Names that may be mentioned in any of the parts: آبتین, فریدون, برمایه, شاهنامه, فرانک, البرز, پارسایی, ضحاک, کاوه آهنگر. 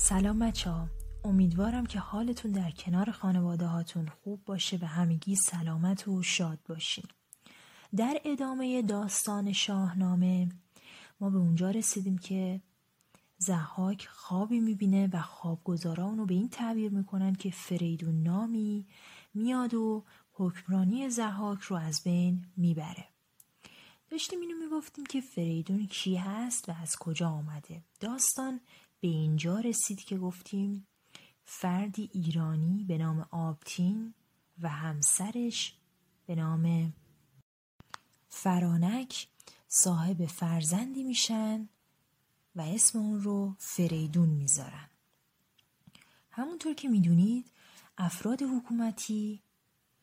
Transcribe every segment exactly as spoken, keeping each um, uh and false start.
سلام بچه ها. امیدوارم که حالتون در کنار خانواده هاتون خوب باشه و همگی سلامت و شاد باشین. در ادامه داستان شاهنامه ما به اونجا رسیدیم که ضحاک خوابی میبینه و خوابگزارا اونو به این تعبیر میکنن که فریدون نامی میاد و حکمرانی ضحاک رو از بین میبره. داشتیم اینو میگفتیم که فریدون کی هست و از کجا آمده. داستان به اینجا رسید که گفتیم فردی ایرانی به نام آبتین و همسرش به نام فرانک صاحب فرزندی میشن و اسم اون رو فریدون میذارن. همونطور که میدونید افراد حکومتی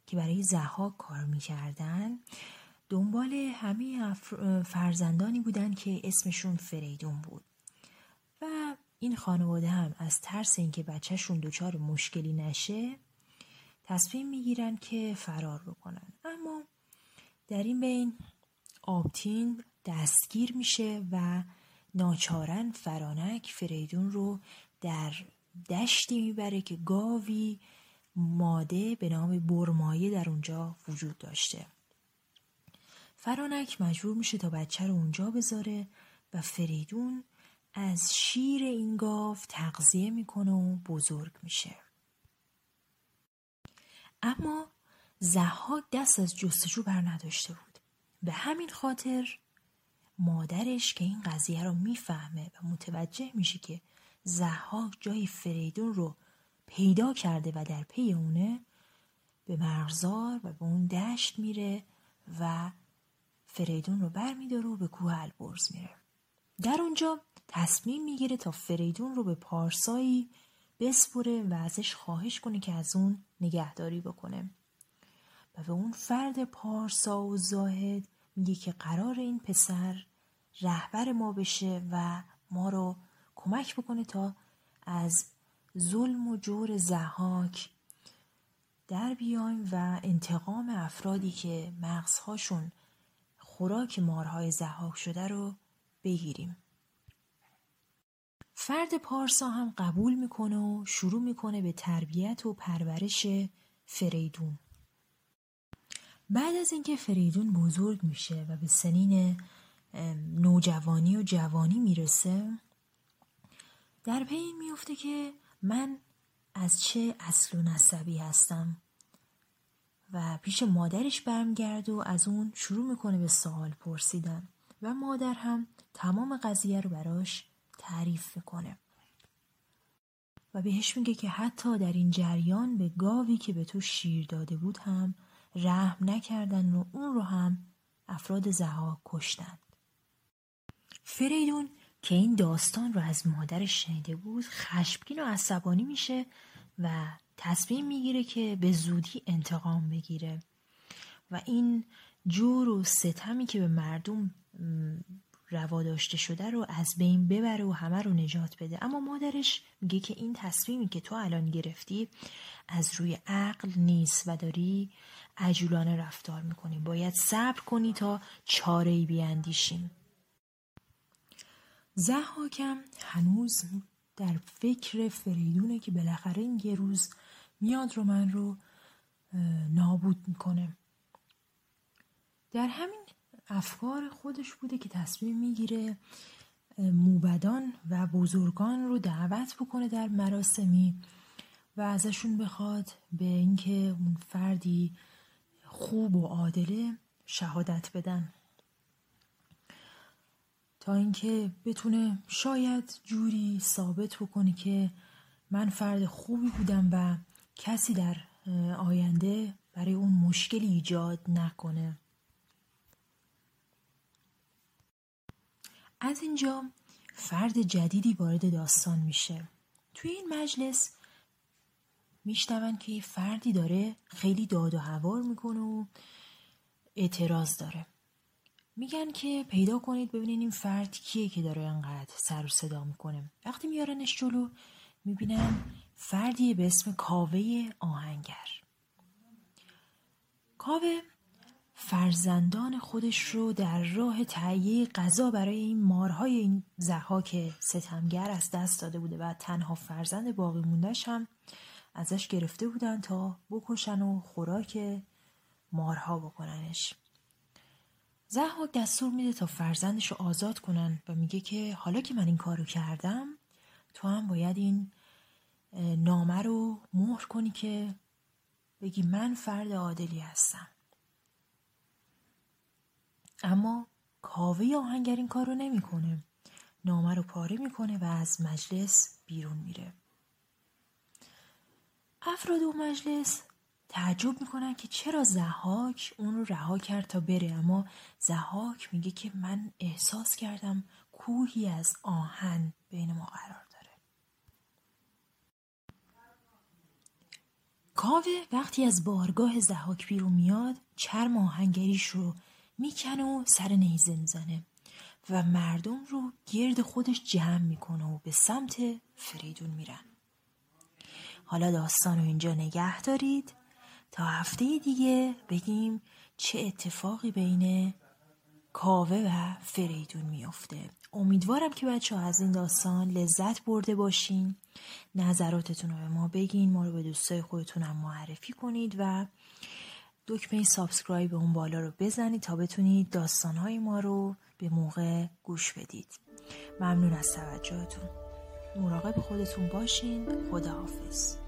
که برای ضحاک کار میکردن دنبال همه فرزندانی بودن که اسمشون فریدون بود و این خانواده هم از ترس اینکه بچه‌شون دچار مشکلی نشه تصمیم میگیرن که فرار بکنن. اما در این بین آبتین دستگیر میشه و ناچارن فرانک فریدون رو در دشتی میبره که گاوی ماده به نام برمایه در اونجا وجود داشته. فرانک مجبور میشه تا بچه رو اونجا بذاره و فریدون از شیر این گاو تغذیه میکنه و بزرگ میشه. اما ضحاک دست از جستجو بر نداشته بود. به همین خاطر مادرش که این قضیه رو میفهمه و متوجه میشه که ضحاک جای فریدون رو پیدا کرده و در پی اونه، به مرغزار و به اون دشت میره و فریدون رو بر میداره و به کوه البرز میره. در اونجا تصمیم میگیره تا فریدون رو به پارسایی بسپره و ازش خواهش کنه که از اون نگهداری بکنه و به اون فرد پارسا و زاهد میگه که قرار این پسر رهبر ما بشه و ما رو کمک بکنه تا از ظلم و جور ضحاک در بیایم و انتقام افرادی که مغزهاشون خوراک مارهای ضحاک شده رو بگیریم. فرد پارسا هم قبول میکنه و شروع میکنه به تربیت و پرورش فریدون. بعد از اینکه فریدون بزرگ میشه و به سنین نوجوانی و جوانی میرسه در پی این میفته که من از چه اصل و نسبی هستم و پیش مادرش برمیگرده و از اون شروع میکنه به سوال پرسیدن و مادر هم تمام قضیه رو براش تعریف میکنه و بهش میگه که حتی در این جریان به گاوی که به تو شیر داده بود هم رحم نکردن و اون رو هم افراد ضحاک کشتند. فریدون که این داستان رو از مادرش شنیده بود خشمگین و عصبانی میشه و تصمیم میگیره که به زودی انتقام بگیره و این جور و ستمی که به مردم روا داشته شده رو از بین ببره و همه رو نجات بده. اما مادرش میگه که این تصمیمی که تو الان گرفتی از روی عقل نیست و داری عجولانه رفتار میکنی، باید صبر کنی تا چاره‌ای بیاندیشیم. ضحاکم هنوز در فکر فریدونه که بالاخره این یه روز میاد رو من رو نابود میکنه. در همین افکار خودش بوده که تصمیم میگیره موبدان و بزرگان رو دعوت بکنه در مراسمی و ازشون بخواد به اینکه اون فردی خوب و عادله شهادت بدن تا اینکه بتونه شاید جوری ثابت بکنه که من فرد خوبی بودم و کسی در آینده برای اون مشکلی ایجاد نکنه. از اینجا فرد جدیدی وارد داستان میشه. توی این مجلس میشنون که فردی داره خیلی داد و هوار میکنه و اعتراض داره. میگن که پیدا کنید ببینین این فرد کیه که داره انقدر سر و صدا میکنه. وقتی میارنش جلو میبینن فردی به اسم کاوه آهنگر. کاوه فرزندان خودش رو در راه تهیه غذا برای این مارهای این ضحاک ستمگر از دست داده بوده و تنها فرزند باقی مونده‌اش هم ازش گرفته بودن تا بکشن و خوراک مارها بکننش. ضحاک دستور میده تا فرزندش رو آزاد کنن و میگه که حالا که من این کارو کردم تو هم باید این نامه رو مهر کنی که بگی من فرد عادلی هستم. اما کاوه آهنگر این کار رو نمی کنه. نامه رو پاره میکنه و از مجلس بیرون میره. افراد و مجلس تعجب میکنن که چرا ضحاک اون رو رها کرد تا بره، اما ضحاک میگه که من احساس کردم کوهی از آهن بین ما قرار داره. کاوه وقتی از بارگاه ضحاک بیرون میاد چرم آهنگریش رو میکنه و سر نیزه میزنه و مردم رو گرد خودش جمع میکنه و به سمت فریدون میرن. حالا داستان رو اینجا نگه دارید تا هفته دیگه بگیم چه اتفاقی بین کاوه و فریدون میفته. امیدوارم که بچه ها از این داستان لذت برده باشین. نظراتتون رو به ما بگین، ما رو به دوستای خودتون هم معرفی کنید و دکمه سابسکرایب اون بالا رو بزنید تا بتونید داستانهای ما رو به موقع گوش بدید. ممنون از توجهتون. مراقب خودتون باشین. خداحافظ.